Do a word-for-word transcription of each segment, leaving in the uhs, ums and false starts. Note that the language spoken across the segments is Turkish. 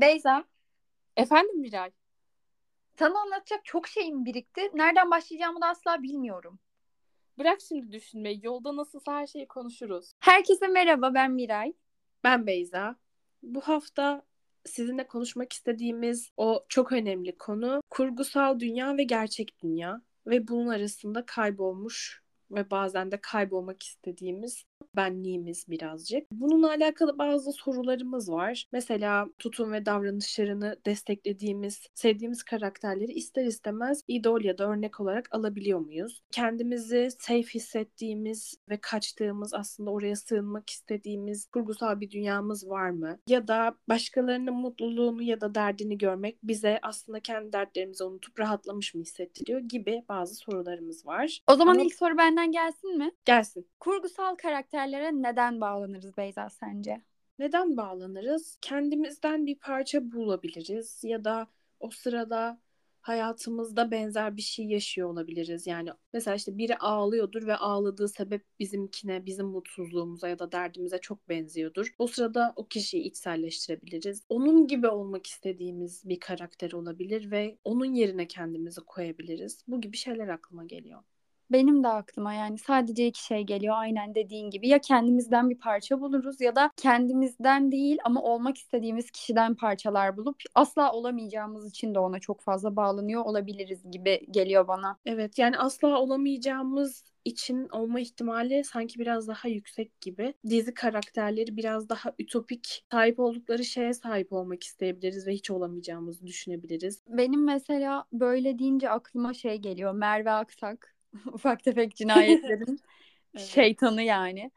Beyza. Efendim Miray? Sana anlatacak çok şeyim birikti. Nereden başlayacağımı da asla bilmiyorum. Bırak şimdi düşünmeyi. Yolda nasılsa her şeyi konuşuruz. Herkese merhaba, ben Miray. Ben Beyza. Bu hafta sizinle konuşmak istediğimiz o çok önemli konu kurgusal dünya ve gerçek dünya ve bunun arasında kaybolmuş ve bazen de kaybolmak istediğimiz benliğimiz birazcık. Bununla alakalı bazı sorularımız var. Mesela tutum ve davranışlarını desteklediğimiz, sevdiğimiz karakterleri ister istemez idol ya da örnek olarak alabiliyor muyuz? Kendimizi safe hissettiğimiz ve kaçtığımız, aslında oraya sığınmak istediğimiz kurgusal bir dünyamız var mı? Ya da başkalarının mutluluğunu ya da derdini görmek bize aslında kendi dertlerimizi unutup rahatlamış mı hissettiriyor gibi bazı sorularımız var. O zaman Ama... ilk soru benden gelsin mi? Gelsin. Kurgusal karakter neden bağlanırız Beyza sence? Neden bağlanırız? Kendimizden bir parça bulabiliriz ya da o sırada hayatımızda benzer bir şey yaşıyor olabiliriz. Yani mesela işte biri ağlıyordur ve ağladığı sebep bizimkine, bizim mutsuzluğumuza ya da derdimize çok benziyordur. O sırada o kişiyi içselleştirebiliriz. Onun gibi olmak istediğimiz bir karakter olabilir ve onun yerine kendimizi koyabiliriz. Bu gibi şeyler aklıma geliyor. Benim de aklıma yani sadece iki şey geliyor, aynen dediğin gibi. Ya kendimizden bir parça buluruz ya da kendimizden değil ama olmak istediğimiz kişiden parçalar bulup asla olamayacağımız için de ona çok fazla bağlanıyor olabiliriz gibi geliyor bana. Evet, yani asla olamayacağımız için olma ihtimali sanki biraz daha yüksek gibi. Dizi karakterleri biraz daha ütopik, sahip oldukları şeye sahip olmak isteyebiliriz ve hiç olamayacağımızı düşünebiliriz. Benim mesela böyle deyince aklıma şey geliyor, Merve Aksak. Ufak Tefek Cinayetlerin evet. Şeytanı yani.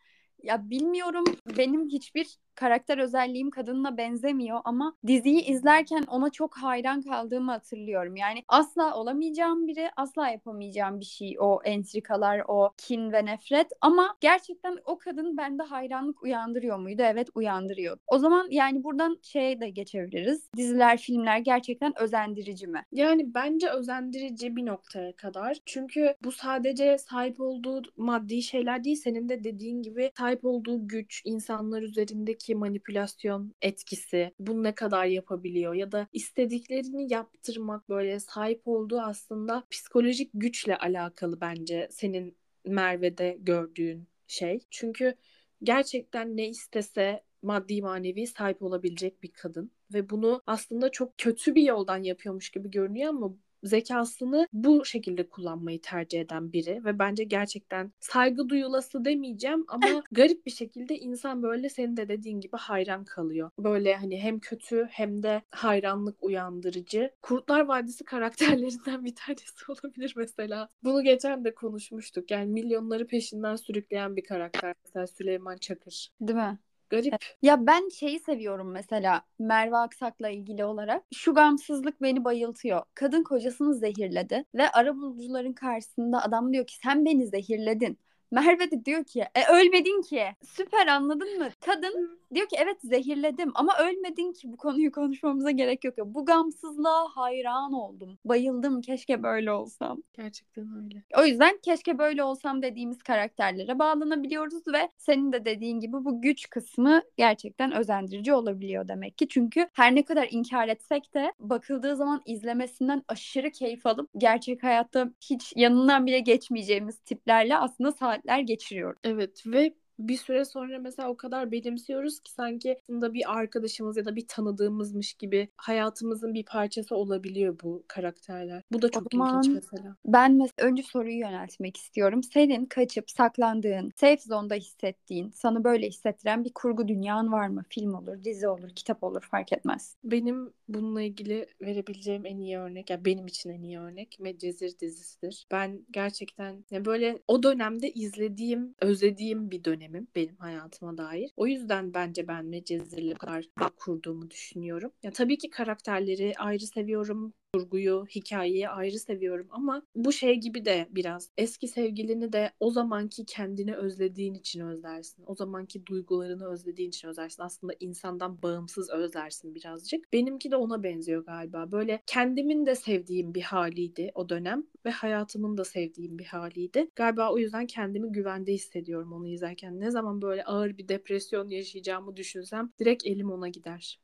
Ya bilmiyorum, benim hiçbir karakter özelliğim kadınla benzemiyor ama diziyi izlerken ona çok hayran kaldığımı hatırlıyorum. Yani asla olamayacağım biri, asla yapamayacağım bir şey, o entrikalar, o kin ve nefret. Ama gerçekten o kadın bende hayranlık uyandırıyor muydu? Evet, uyandırıyor. O zaman yani buradan şeye de geçebiliriz. Diziler, filmler gerçekten özendirici mi? Yani bence özendirici bir noktaya kadar. Çünkü bu sadece sahip olduğu maddi şeyler değil, senin de dediğin gibi sahip olduğu güç, insanlar üzerindeki ki manipülasyon etkisi, bunu ne kadar yapabiliyor ya da istediklerini yaptırmak, böyle sahip olduğu aslında psikolojik güçle alakalı bence senin Merve'de gördüğün şey. Çünkü gerçekten ne istese maddi manevi sahip olabilecek bir kadın ve bunu aslında çok kötü bir yoldan yapıyormuş gibi görünüyor ama zekasını bu şekilde kullanmayı tercih eden biri ve bence gerçekten saygı duyulası demeyeceğim ama garip bir şekilde insan böyle senin de dediğin gibi hayran kalıyor. Böyle hani hem kötü hem de hayranlık uyandırıcı. Kurtlar Vadisi karakterlerinden bir tanesi olabilir mesela. Bunu geçen de konuşmuştuk. Yani milyonları peşinden sürükleyen bir karakter. Mesela Süleyman Çakır. Değil mi? Garip. Ya ben şeyi seviyorum mesela Merve Aksak'la ilgili olarak. Şu gamsızlık beni bayıltıyor. Kadın kocasını zehirledi ve arabulucuların karşısında adam diyor ki sen beni zehirledin. Merve de diyor ki e, ölmedin ki. Süper, anladın mı? Kadın diyor ki evet zehirledim ama ölmedin ki, bu konuyu konuşmamıza gerek yok. Bu gamsızlığa hayran oldum. Bayıldım, keşke böyle olsam. Gerçekten öyle. O yüzden keşke böyle olsam dediğimiz karakterlere bağlanabiliyoruz ve senin de dediğin gibi bu güç kısmı gerçekten özendirici olabiliyor demek ki. Çünkü her ne kadar inkar etsek de bakıldığı zaman izlemesinden aşırı keyif alıp gerçek hayatta hiç yanından bile geçmeyeceğimiz tiplerle aslında saat geçiriyor. Evet ve bir süre sonra mesela o kadar benimsiyoruz ki sanki aslında bir arkadaşımız ya da bir tanıdığımızmış gibi hayatımızın bir parçası olabiliyor bu karakterler. Bu da çok ilginç mesela. Ben mesela önce soruyu yöneltmek istiyorum. Senin kaçıp saklandığın, safe zone'da hissettiğin, sana böyle hissettiren bir kurgu dünyan var mı? Film olur, dizi olur, kitap olur, fark etmez. Benim bununla ilgili verebileceğim en iyi örnek, yani benim için en iyi örnek Med-Cezir dizisidir. Ben gerçekten yani böyle o dönemde izlediğim, özlediğim bir dönem. Benim hayatıma dair. O yüzden bence ben Med-Cezir'le kadar kurduğumu düşünüyorum. Ya tabii ki karakterleri ayrı seviyorum. Kurguyu, hikayeyi ayrı seviyorum ama bu şey gibi de biraz eski sevgilini de o zamanki kendini özlediğin için özlersin. O zamanki duygularını özlediğin için özlersin. Aslında insandan bağımsız özlersin birazcık. Benimki de ona benziyor galiba. Böyle kendimin de sevdiğim bir haliydi o dönem ve hayatımın da sevdiğim bir haliydi. Galiba o yüzden kendimi güvende hissediyorum onu izlerken. Ne zaman böyle ağır bir depresyon yaşayacağımı düşünsem direkt elim ona gider.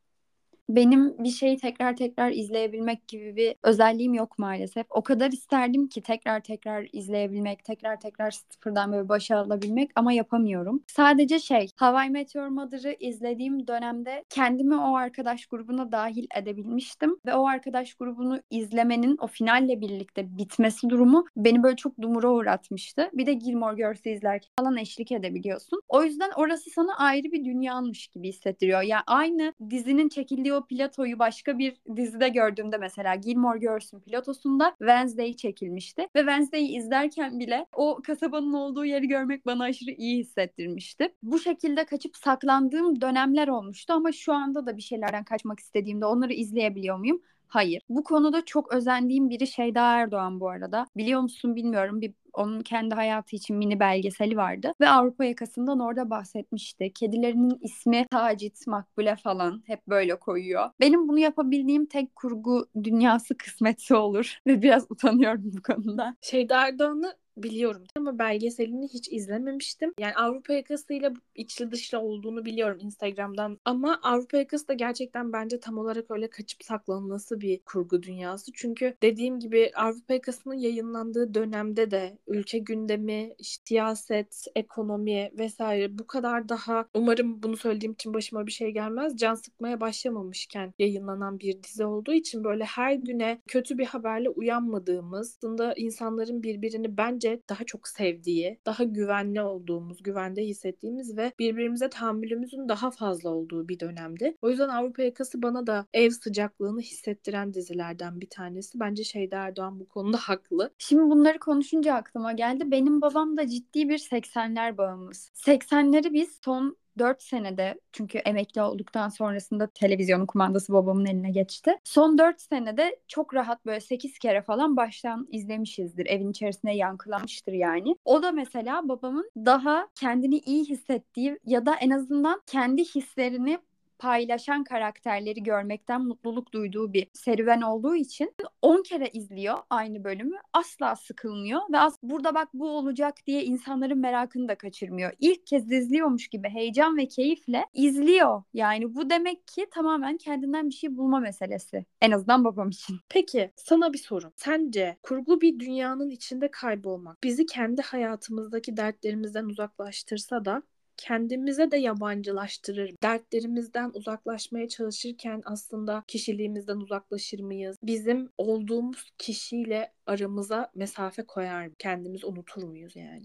Benim bir şeyi tekrar tekrar izleyebilmek gibi bir özelliğim yok maalesef. O kadar isterdim ki tekrar tekrar izleyebilmek, tekrar tekrar sıfırdan böyle başa alabilmek ama yapamıyorum. Sadece şey, How I Met Your Mother'ı izlediğim dönemde kendimi o arkadaş grubuna dahil edebilmiştim. Ve o arkadaş grubunu izlemenin o finalle birlikte bitmesi durumu beni böyle çok dumura uğratmıştı. Bir de Gilmore Girls'ı izlerken falan eşlik edebiliyorsun. O yüzden orası sana ayrı bir dünyanmış gibi hissettiriyor. Yani aynı dizinin çekildiği o platoyu başka bir dizide gördüğümde, mesela Gilmore Girls'ün platosunda Wednesday çekilmişti. Ve Wednesday'i izlerken bile o kasabanın olduğu yeri görmek bana aşırı iyi hissettirmişti. Bu şekilde kaçıp saklandığım dönemler olmuştu ama şu anda da bir şeylerden kaçmak istediğimde onları izleyebiliyor muyum? Hayır. Bu konuda çok özendiğim biri Şeyda Erdoğan bu arada. Biliyor musun bilmiyorum, bir onun kendi hayatı için mini belgeseli vardı. Ve Avrupa Yakası'ndan orada bahsetmişti. Kedilerinin ismi Tacit, Makbule falan hep böyle koyuyor. Benim bunu yapabildiğim tek kurgu dünyası kısmetse olur. Ve biraz utanıyorum bu konuda. Şeyda Erdoğan'ı biliyorum ama belgeselini hiç izlememiştim. Yani Avrupa Yakası'yla içli dışlı olduğunu biliyorum Instagram'dan. Ama Avrupa Yakası da gerçekten bence tam olarak öyle kaçıp saklanması bir kurgu dünyası. Çünkü dediğim gibi Avrupa Yakası'nın yayınlandığı dönemde de ülke gündemi, işte, siyaset, ekonomi vesaire bu kadar daha, umarım bunu söylediğim için başıma bir şey gelmez, can sıkmaya başlamamışken yayınlanan bir dizi olduğu için böyle her güne kötü bir haberle uyanmadığımız, aslında insanların birbirini bence daha çok sevdiği, daha güvenli olduğumuz, güvende hissettiğimiz ve birbirimize tahammülümüzün daha fazla olduğu bir dönemdi. O yüzden Avrupa Yakası bana da ev sıcaklığını hissettiren dizilerden bir tanesi. Bence Şeyda Erdoğan bu konuda haklı. Şimdi bunları konuşunca aklıma geldi. Benim babam da ciddi bir seksenler bağımlısı. seksenleri biz son dört senede, çünkü emekli olduktan sonrasında televizyonun kumandası babamın eline geçti. Son dört senede çok rahat böyle sekiz kere falan baştan izlemişizdir. Evin içerisine yankılanmıştır yani. O da mesela babamın daha kendini iyi hissettiği ya da en azından kendi hislerini paylaşan karakterleri görmekten mutluluk duyduğu bir serüven olduğu için on kere izliyor aynı bölümü. Asla sıkılmıyor ve as- burada bak bu olacak diye insanların merakını da kaçırmıyor. İlk kez izliyormuş gibi heyecan ve keyifle izliyor. Yani bu demek ki tamamen kendinden bir şey bulma meselesi. En azından babam için. Peki sana bir sorum. Sence kurgu bir dünyanın içinde kaybolmak bizi kendi hayatımızdaki dertlerimizden uzaklaştırsa da kendimize de yabancılaştırır. Dertlerimizden uzaklaşmaya çalışırken aslında kişiliğimizden uzaklaşır mıyız? Bizim olduğumuz kişiyle aramıza mesafe koyar mı? Kendimizi unutur muyuz yani?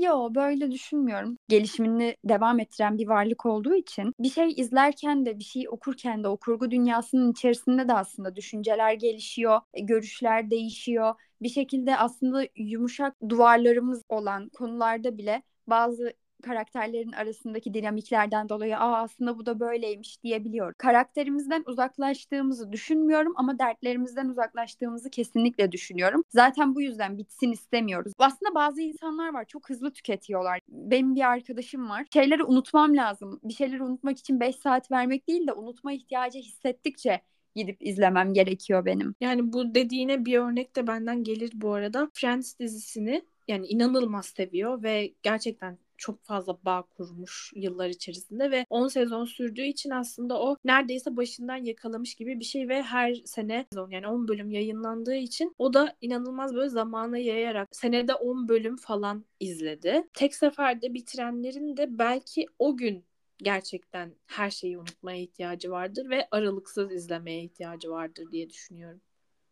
Yo, böyle düşünmüyorum. Gelişimini devam ettiren bir varlık olduğu için bir şey izlerken de, bir şey okurken de o kurgu dünyasının içerisinde de aslında düşünceler gelişiyor, görüşler değişiyor. Bir şekilde aslında yumuşak duvarlarımız olan konularda bile bazı karakterlerin arasındaki dinamiklerden dolayı aa aslında bu da böyleymiş diyebiliyorum. Karakterimizden uzaklaştığımızı düşünmüyorum ama dertlerimizden uzaklaştığımızı kesinlikle düşünüyorum. Zaten bu yüzden bitsin istemiyoruz. Aslında bazı insanlar var, çok hızlı tüketiyorlar. Benim bir arkadaşım var. Şeyleri unutmam lazım. Bir şeyleri unutmak için beş saat vermek değil de unutma ihtiyacı hissettikçe gidip izlemem gerekiyor benim. Yani bu dediğine bir örnek de benden gelir bu arada. Friends dizisini yani inanılmaz seviyor ve gerçekten çok fazla bağ kurmuş yıllar içerisinde ve on sezon sürdüğü için aslında o neredeyse başından yakalamış gibi bir şey ve her sene sezon, yani on bölüm yayınlandığı için o da inanılmaz böyle zamana yayarak senede on bölüm falan izledi. Tek seferde bitirenlerin de belki o gün gerçekten her şeyi unutmaya ihtiyacı vardır ve aralıksız izlemeye ihtiyacı vardır diye düşünüyorum.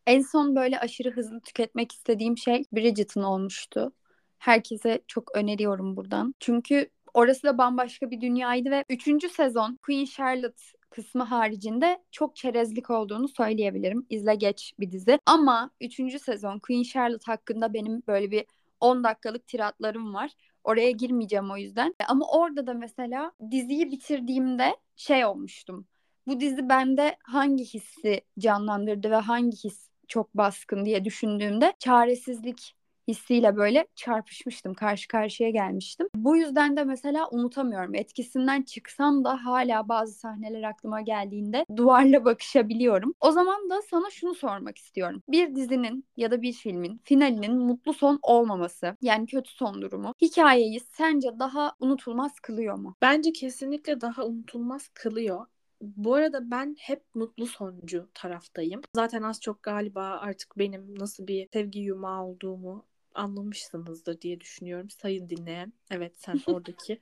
En son böyle aşırı hızlı tüketmek istediğim şey Bridgerton olmuştu. Herkese çok öneriyorum buradan. Çünkü orası da bambaşka bir dünyaydı ve üçüncü sezon Queen Charlotte kısmı haricinde çok çerezlik olduğunu söyleyebilirim. İzle geç bir dizi. Ama üçüncü sezon Queen Charlotte hakkında benim böyle bir on dakikalık tiratlarım var. Oraya girmeyeceğim o yüzden. Ama orada da mesela diziyi bitirdiğimde şey olmuştum. Bu dizi bende hangi hissi canlandırdı ve hangi his çok baskın diye düşündüğümde çaresizlik hissiyle böyle çarpışmıştım, karşı karşıya gelmiştim. Bu yüzden de mesela unutamıyorum. Etkisinden çıksam da hala bazı sahneler aklıma geldiğinde duvarla bakışabiliyorum. O zaman da sana şunu sormak istiyorum. Bir dizinin ya da bir filmin finalinin mutlu son olmaması, yani kötü son durumu, hikayeyi sence daha unutulmaz kılıyor mu? Bence kesinlikle daha unutulmaz kılıyor. Bu arada ben hep mutlu soncu taraftayım. Zaten az çok galiba artık benim nasıl bir sevgi yumağı olduğumu anlamışsınızdır diye düşünüyorum. Sayın dinleyen. Evet, sen oradaki.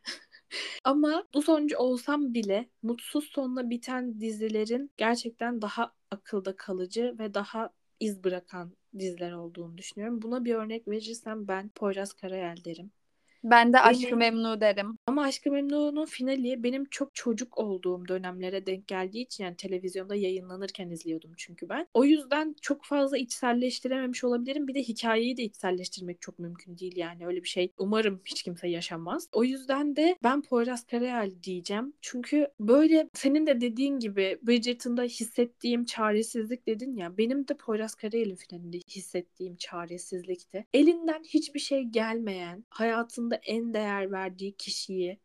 Ama bu soncu olsam bile mutsuz sonla biten dizilerin gerçekten daha akılda kalıcı ve daha iz bırakan diziler olduğunu düşünüyorum. Buna bir örnek verirsem ben Poyraz Karayel derim. Ben de Aşkı Memnu derim. Ama Aşkı Memnu'nun finali benim çok çocuk olduğum dönemlere denk geldiği için, yani televizyonda yayınlanırken izliyordum çünkü ben. O yüzden çok fazla içselleştirememiş olabilirim. Bir de hikayeyi de içselleştirmek çok mümkün değil yani. Öyle bir şey umarım hiç kimse yaşamaz. O yüzden de ben Poyraz Karayel diyeceğim. Çünkü böyle senin de dediğin gibi Bridgerton'da hissettiğim çaresizlik dedin ya. Benim de Poyraz Karayel'in finalinde hissettiğim çaresizlikti. Elinden hiçbir şey gelmeyen, hayatın en değer verdiği kişiyi,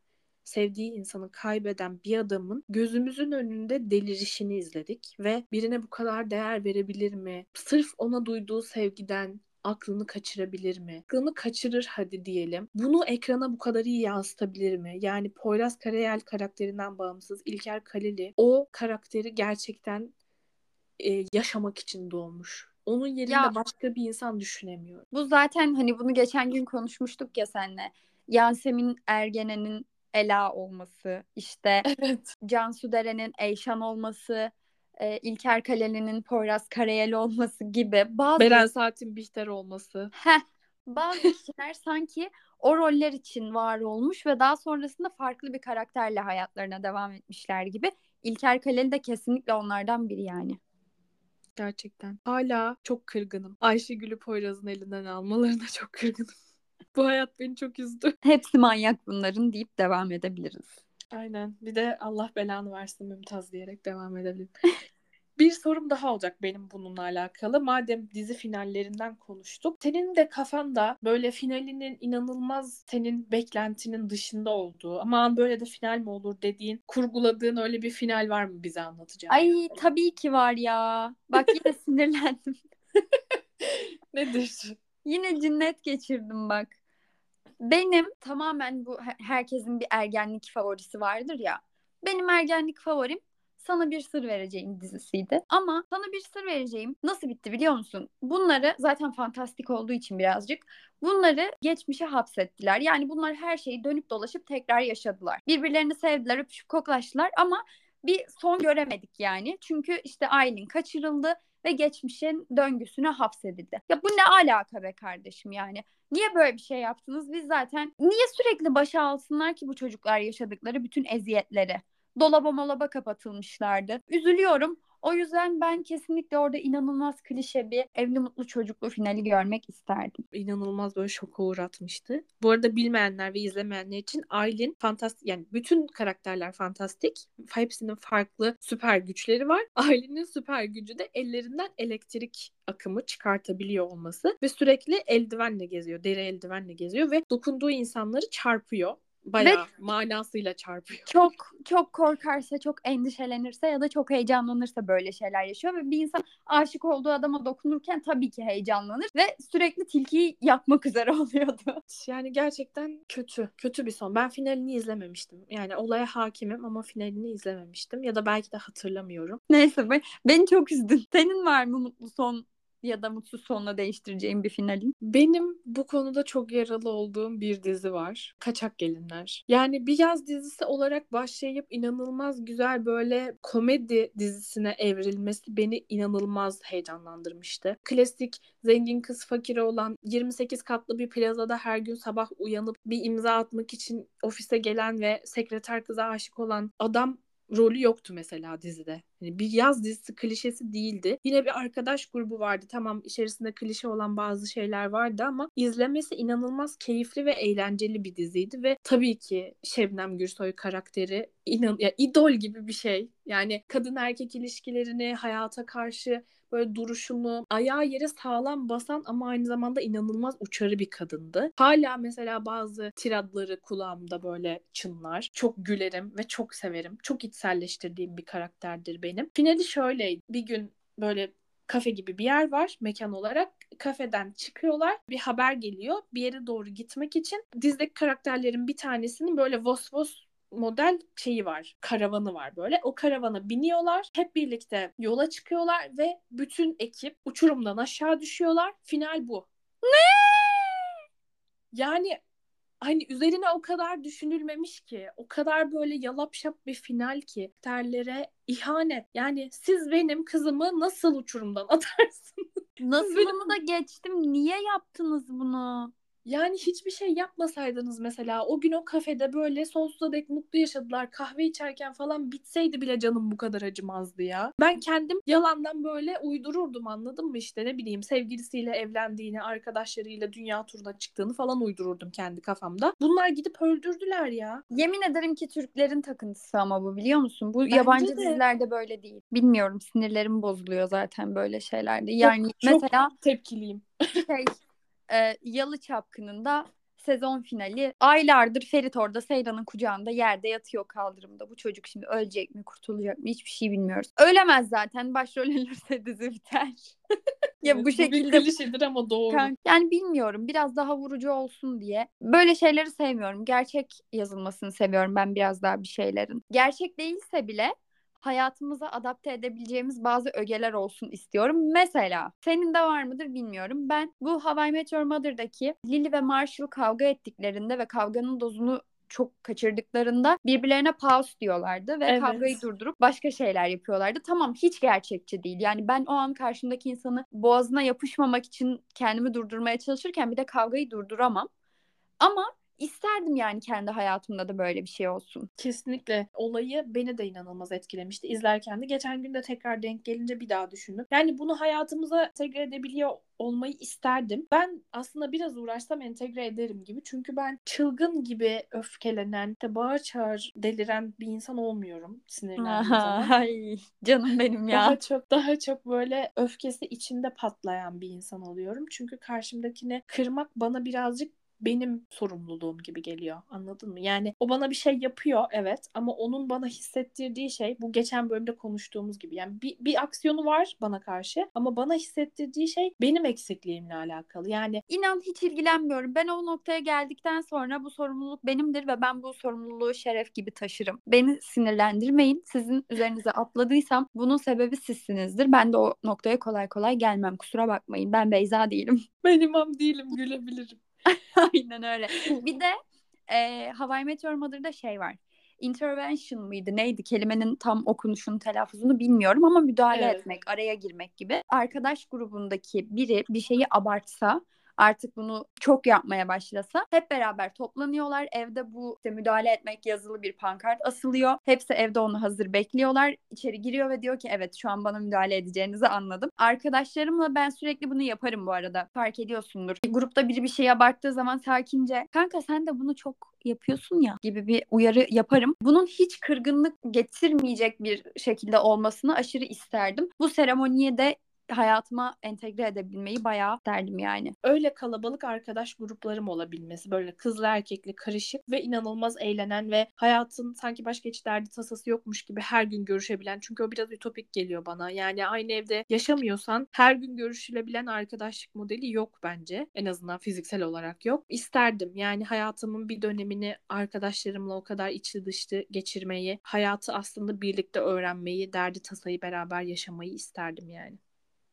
sevdiği insanı kaybeden bir adamın gözümüzün önünde delirişini izledik ve birine bu kadar değer verebilir mi? Sırf ona duyduğu sevgiden aklını kaçırabilir mi? Aklını kaçırır hadi diyelim. Bunu ekrana bu kadar iyi yansıtabilir mi? Yani Poyraz Karayel karakterinden bağımsız İlker Kaleli o karakteri gerçekten e, yaşamak için doğmuş. Onun yerinde ya, başka bir insan düşünemiyorum. Bu zaten hani bunu geçen gün konuşmuştuk ya seninle. Yasemin Ergene'nin Ela olması, işte evet. Cansu Dere'nin Ayşan olması, e, İlker Kaleli'nin Poyraz Karayel olması gibi. Bazı... Beren Saat'in Bihter olması. Heh, bazı kişiler sanki o roller için var olmuş ve daha sonrasında farklı bir karakterle hayatlarına devam etmişler gibi. İlker Kaleli de kesinlikle onlardan biri yani. Gerçekten. Hala çok kırgınım. Ayşegül'ü Poyraz'ın elinden almalarına çok kırgınım. Bu hayat beni çok üzdü. Hepsi manyak bunların deyip devam edebiliriz. Aynen. Bir de Allah belanı versin Mümtaz diyerek devam edebilirim. Bir sorum daha olacak benim bununla alakalı. Madem dizi finallerinden konuştuk. Senin de kafanda böyle finalinin inanılmaz senin beklentinin dışında olduğu, aman böyle de final mi olur dediğin, kurguladığın öyle bir final var mı bize anlatacağım? Ay tabii ki var ya. Bak yine sinirlendim. Nedir? Yine cinnet geçirdim bak. Benim tamamen bu herkesin bir ergenlik favorisi vardır ya. Benim ergenlik favorim Sana Bir Sır Vereceğim dizisiydi. Ama Sana Bir Sır Vereceğim nasıl bitti biliyor musun? Bunları zaten fantastik olduğu için birazcık bunları geçmişe hapsettiler. Yani bunlar her şeyi dönüp dolaşıp tekrar yaşadılar. Birbirlerini sevdiler, öpüşüp koklaştılar ama bir son göremedik yani. Çünkü işte Aylin kaçırıldı ve geçmişin döngüsüne hapsedildi. Ya bu ne alaka be kardeşim yani? Niye böyle bir şey yaptınız? Biz zaten niye sürekli başa alsınlar ki bu çocuklar yaşadıkları bütün eziyetleri? Dolaba molaba kapatılmışlardı. Üzülüyorum. O yüzden ben kesinlikle orada inanılmaz klişe bir evli mutlu çocuklu finali görmek isterdim. İnanılmaz böyle şoka uğratmıştı. Bu arada bilmeyenler ve izlemeyenler için Aylin fantastik, yani bütün karakterler fantastik. Hepsinin farklı süper güçleri var. Aylin'in süper gücü de ellerinden elektrik akımı çıkartabiliyor olması ve sürekli eldivenle geziyor, deri eldivenle geziyor ve dokunduğu insanları çarpıyor. Bayağı ve manasıyla çarpıyor. Çok çok korkarsa, çok endişelenirse ya da çok heyecanlanırsa böyle şeyler yaşıyor. Ve bir insan aşık olduğu adama dokunurken tabii ki heyecanlanır. Ve sürekli tilkiyi yakmak üzere oluyordu. Yani gerçekten kötü. Kötü bir son. Ben finalini izlememiştim. Yani olaya hakimim ama finalini izlememiştim. Ya da belki de hatırlamıyorum. Neyse ben, beni çok üzdün. Senin var mı mutlu son ya da mutsuz sonla değiştireceğim bir finalim? Benim bu konuda çok yaralı olduğum bir dizi var. Kaçak Gelinler. Yani bir yaz dizisi olarak başlayıp inanılmaz güzel böyle komedi dizisine evrilmesi beni inanılmaz heyecanlandırmıştı. Klasik zengin kız fakiri olan yirmi sekiz katlı bir plazada her gün sabah uyanıp bir imza atmak için ofise gelen ve sekreter kıza aşık olan adam rolü yoktu mesela dizide. Yani bir yaz dizisi klişesi değildi. Yine bir arkadaş grubu vardı. Tamam, içerisinde klişe olan bazı şeyler vardı ama izlemesi inanılmaz keyifli ve eğlenceli bir diziydi ve tabii ki Şebnem Gürsoy karakteri inan ya idol gibi bir şey. Yani kadın erkek ilişkilerini, hayata karşı böyle duruşunu, ayağı yere sağlam basan ama aynı zamanda inanılmaz uçarı bir kadındı. Hala mesela bazı tiradları kulağımda böyle çınlar. Çok gülerim ve çok severim. Çok içselleştirdiğim bir karakterdir benim. Finali şöyleydi. Bir gün böyle kafe gibi bir yer var mekan olarak. Kafeden çıkıyorlar. Bir haber geliyor. Bir yere doğru gitmek için. Dizideki karakterlerin bir tanesinin böyle vos vos model şeyi var, karavanı var böyle. O karavana biniyorlar, hep birlikte yola çıkıyorlar ve bütün ekip uçurumdan aşağı düşüyorlar. Final bu. Ne? Yani hani üzerine o kadar düşünülmemiş ki, o kadar böyle yalapşap bir final ki, karakterlere ihanet. Yani siz benim kızımı nasıl uçurumdan atarsınız? Nasılımı da geçtim. Niye yaptınız bunu? Yani hiçbir şey yapmasaydınız mesela, o gün o kafede böyle sonsuza dek mutlu yaşadılar, kahve içerken falan bitseydi bile canım bu kadar acımazdı ya. Ben kendim yalandan böyle uydururdum, anladın mı, işte ne bileyim sevgilisiyle evlendiğini, arkadaşlarıyla dünya turuna çıktığını falan uydururdum kendi kafamda. Bunlar gidip öldürdüler ya. Yemin ederim ki Türklerin takıntısı ama bu, biliyor musun? Bu bence yabancı de dizilerde böyle değil. Bilmiyorum, sinirlerim bozuluyor zaten böyle şeylerde. Yani çok, mesela çok tepkiliyim. Şey... Ee, Yalı Çapkın'ın da sezon finali, aylardır Ferit orada Seyran'ın kucağında yerde yatıyor kaldırımda. Bu çocuk şimdi ölecek mi, kurtulacak mı, hiçbir şey bilmiyoruz. Ölemez zaten, başrol ölürse dizi biter. Ya evet, bu şekilde bir klişedir ama doğru. Yani bilmiyorum, biraz daha vurucu olsun diye. Böyle şeyleri sevmiyorum. Gerçek yazılmasını seviyorum ben biraz daha bir şeylerin. Gerçek değilse bile hayatımıza adapte edebileceğimiz bazı ögeler olsun istiyorum. Mesela senin de var mıdır bilmiyorum. Ben bu How I Met Your Mother'daki Lily ve Marshall kavga ettiklerinde ve kavganın dozunu çok kaçırdıklarında birbirlerine pause diyorlardı ve evet, kavgayı durdurup başka şeyler yapıyorlardı. Tamam, hiç gerçekçi değil. Yani ben o an karşımdaki insanı boğazına yapışmamak için kendimi durdurmaya çalışırken bir de kavgayı durduramam. Ama İsterdim yani kendi hayatımda da böyle bir şey olsun. Kesinlikle. Olayı beni de inanılmaz etkilemişti izlerken de. Geçen gün de tekrar denk gelince bir daha düşündüm. Yani bunu hayatımıza entegre edebiliyor olmayı isterdim. Ben aslında biraz uğraşsam entegre ederim gibi. Çünkü ben çılgın gibi öfkelenen, de bağır çağır deliren bir insan olmuyorum sinirlendiğim zaman. Ay canım benim ya. Daha çok daha çok böyle öfkesi içinde patlayan bir insan oluyorum. Çünkü karşımdakini kırmak bana birazcık benim sorumluluğum gibi geliyor. Anladın mı? Yani o bana bir şey yapıyor, evet, ama onun bana hissettirdiği şey, bu geçen bölümde konuştuğumuz gibi, yani bir, bir aksiyonu var bana karşı ama bana hissettirdiği şey benim eksikliğimle alakalı. Yani inan hiç ilgilenmiyorum. Ben o noktaya geldikten sonra bu sorumluluk benimdir ve ben bu sorumluluğu şeref gibi taşırım. Beni sinirlendirmeyin. Sizin üzerinize atladıysam bunun sebebi sizsinizdir. Ben de o noktaya kolay kolay gelmem. Kusura bakmayın. Ben Beyza değilim. Ben imam değilim. Gülebilirim. Aynen öyle. Bir de e, How I Met Your Mother'da şey var. Intervention mıydı neydi? Kelimenin tam okunuşunu, telaffuzunu bilmiyorum ama müdahale evet. etmek, araya girmek gibi. Arkadaş grubundaki biri bir şeyi abartsa, artık bunu çok yapmaya başlasa, hep beraber toplanıyorlar. Evde bu işte müdahale etmek yazılı bir pankart asılıyor. Hepsi evde onu hazır bekliyorlar. İçeri giriyor ve diyor ki evet şu an bana müdahale edeceğinizi anladım. Arkadaşlarımla ben sürekli bunu yaparım bu arada. Fark ediyorsundur. Grupta biri bir şey abarttığı zaman sakince kanka sen de bunu çok yapıyorsun ya gibi bir uyarı yaparım. Bunun hiç kırgınlık getirmeyecek bir şekilde olmasını aşırı isterdim. Bu seremoniye de hayatıma entegre edebilmeyi bayağı derdim yani. Öyle kalabalık arkadaş gruplarım olabilmesi, böyle kızlı erkekli karışık ve inanılmaz eğlenen ve hayatın sanki başka hiç derdi tasası yokmuş gibi her gün görüşebilen, çünkü o biraz ütopik geliyor bana. Yani aynı evde yaşamıyorsan her gün görüşülebilen arkadaşlık modeli yok bence. En azından fiziksel olarak yok. İsterdim yani hayatımın bir dönemini arkadaşlarımla o kadar içli dışlı geçirmeyi, hayatı aslında birlikte öğrenmeyi, derdi tasayı beraber yaşamayı isterdim yani.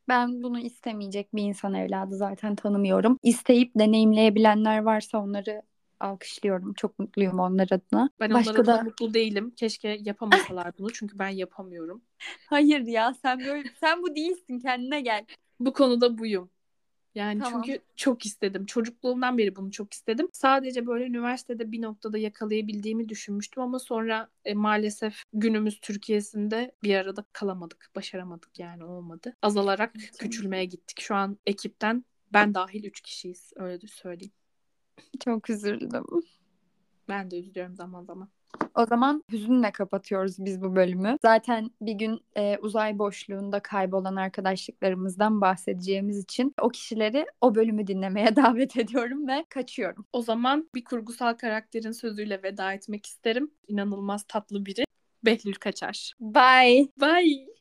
Ben bunu istemeyecek bir insan evladı zaten tanımıyorum. İsteyip deneyimleyebilenler varsa onları alkışlıyorum. Çok mutluyum onlar adına. Ben Başka onlara da... da mutlu değilim. Keşke yapamasalar bunu çünkü ben yapamıyorum. Hayır ya sen böyle sen bu değilsin, kendine gel. Bu konuda buyum. Yani tamam. Çünkü çok istedim. Çocukluğumdan beri bunu çok istedim. Sadece böyle üniversitede bir noktada yakalayabildiğimi düşünmüştüm ama sonra e, maalesef günümüz Türkiye'sinde bir arada kalamadık. Başaramadık yani, olmadı. Azalarak küçülmeye gittik. Şu an ekipten ben dahil üç kişiyiz. Öyle de söyleyeyim. Çok üzüldüm. Ben de üzülüyorum zaman zaman. O zaman hüzünle kapatıyoruz biz bu bölümü. Zaten bir gün e, uzay boşluğunda kaybolan arkadaşlıklarımızdan bahsedeceğimiz için o kişileri o bölümü dinlemeye davet ediyorum ve kaçıyorum. O zaman bir kurgusal karakterin sözüyle veda etmek isterim. İnanılmaz tatlı biri. Behlül Kaçar. Bye. Bye.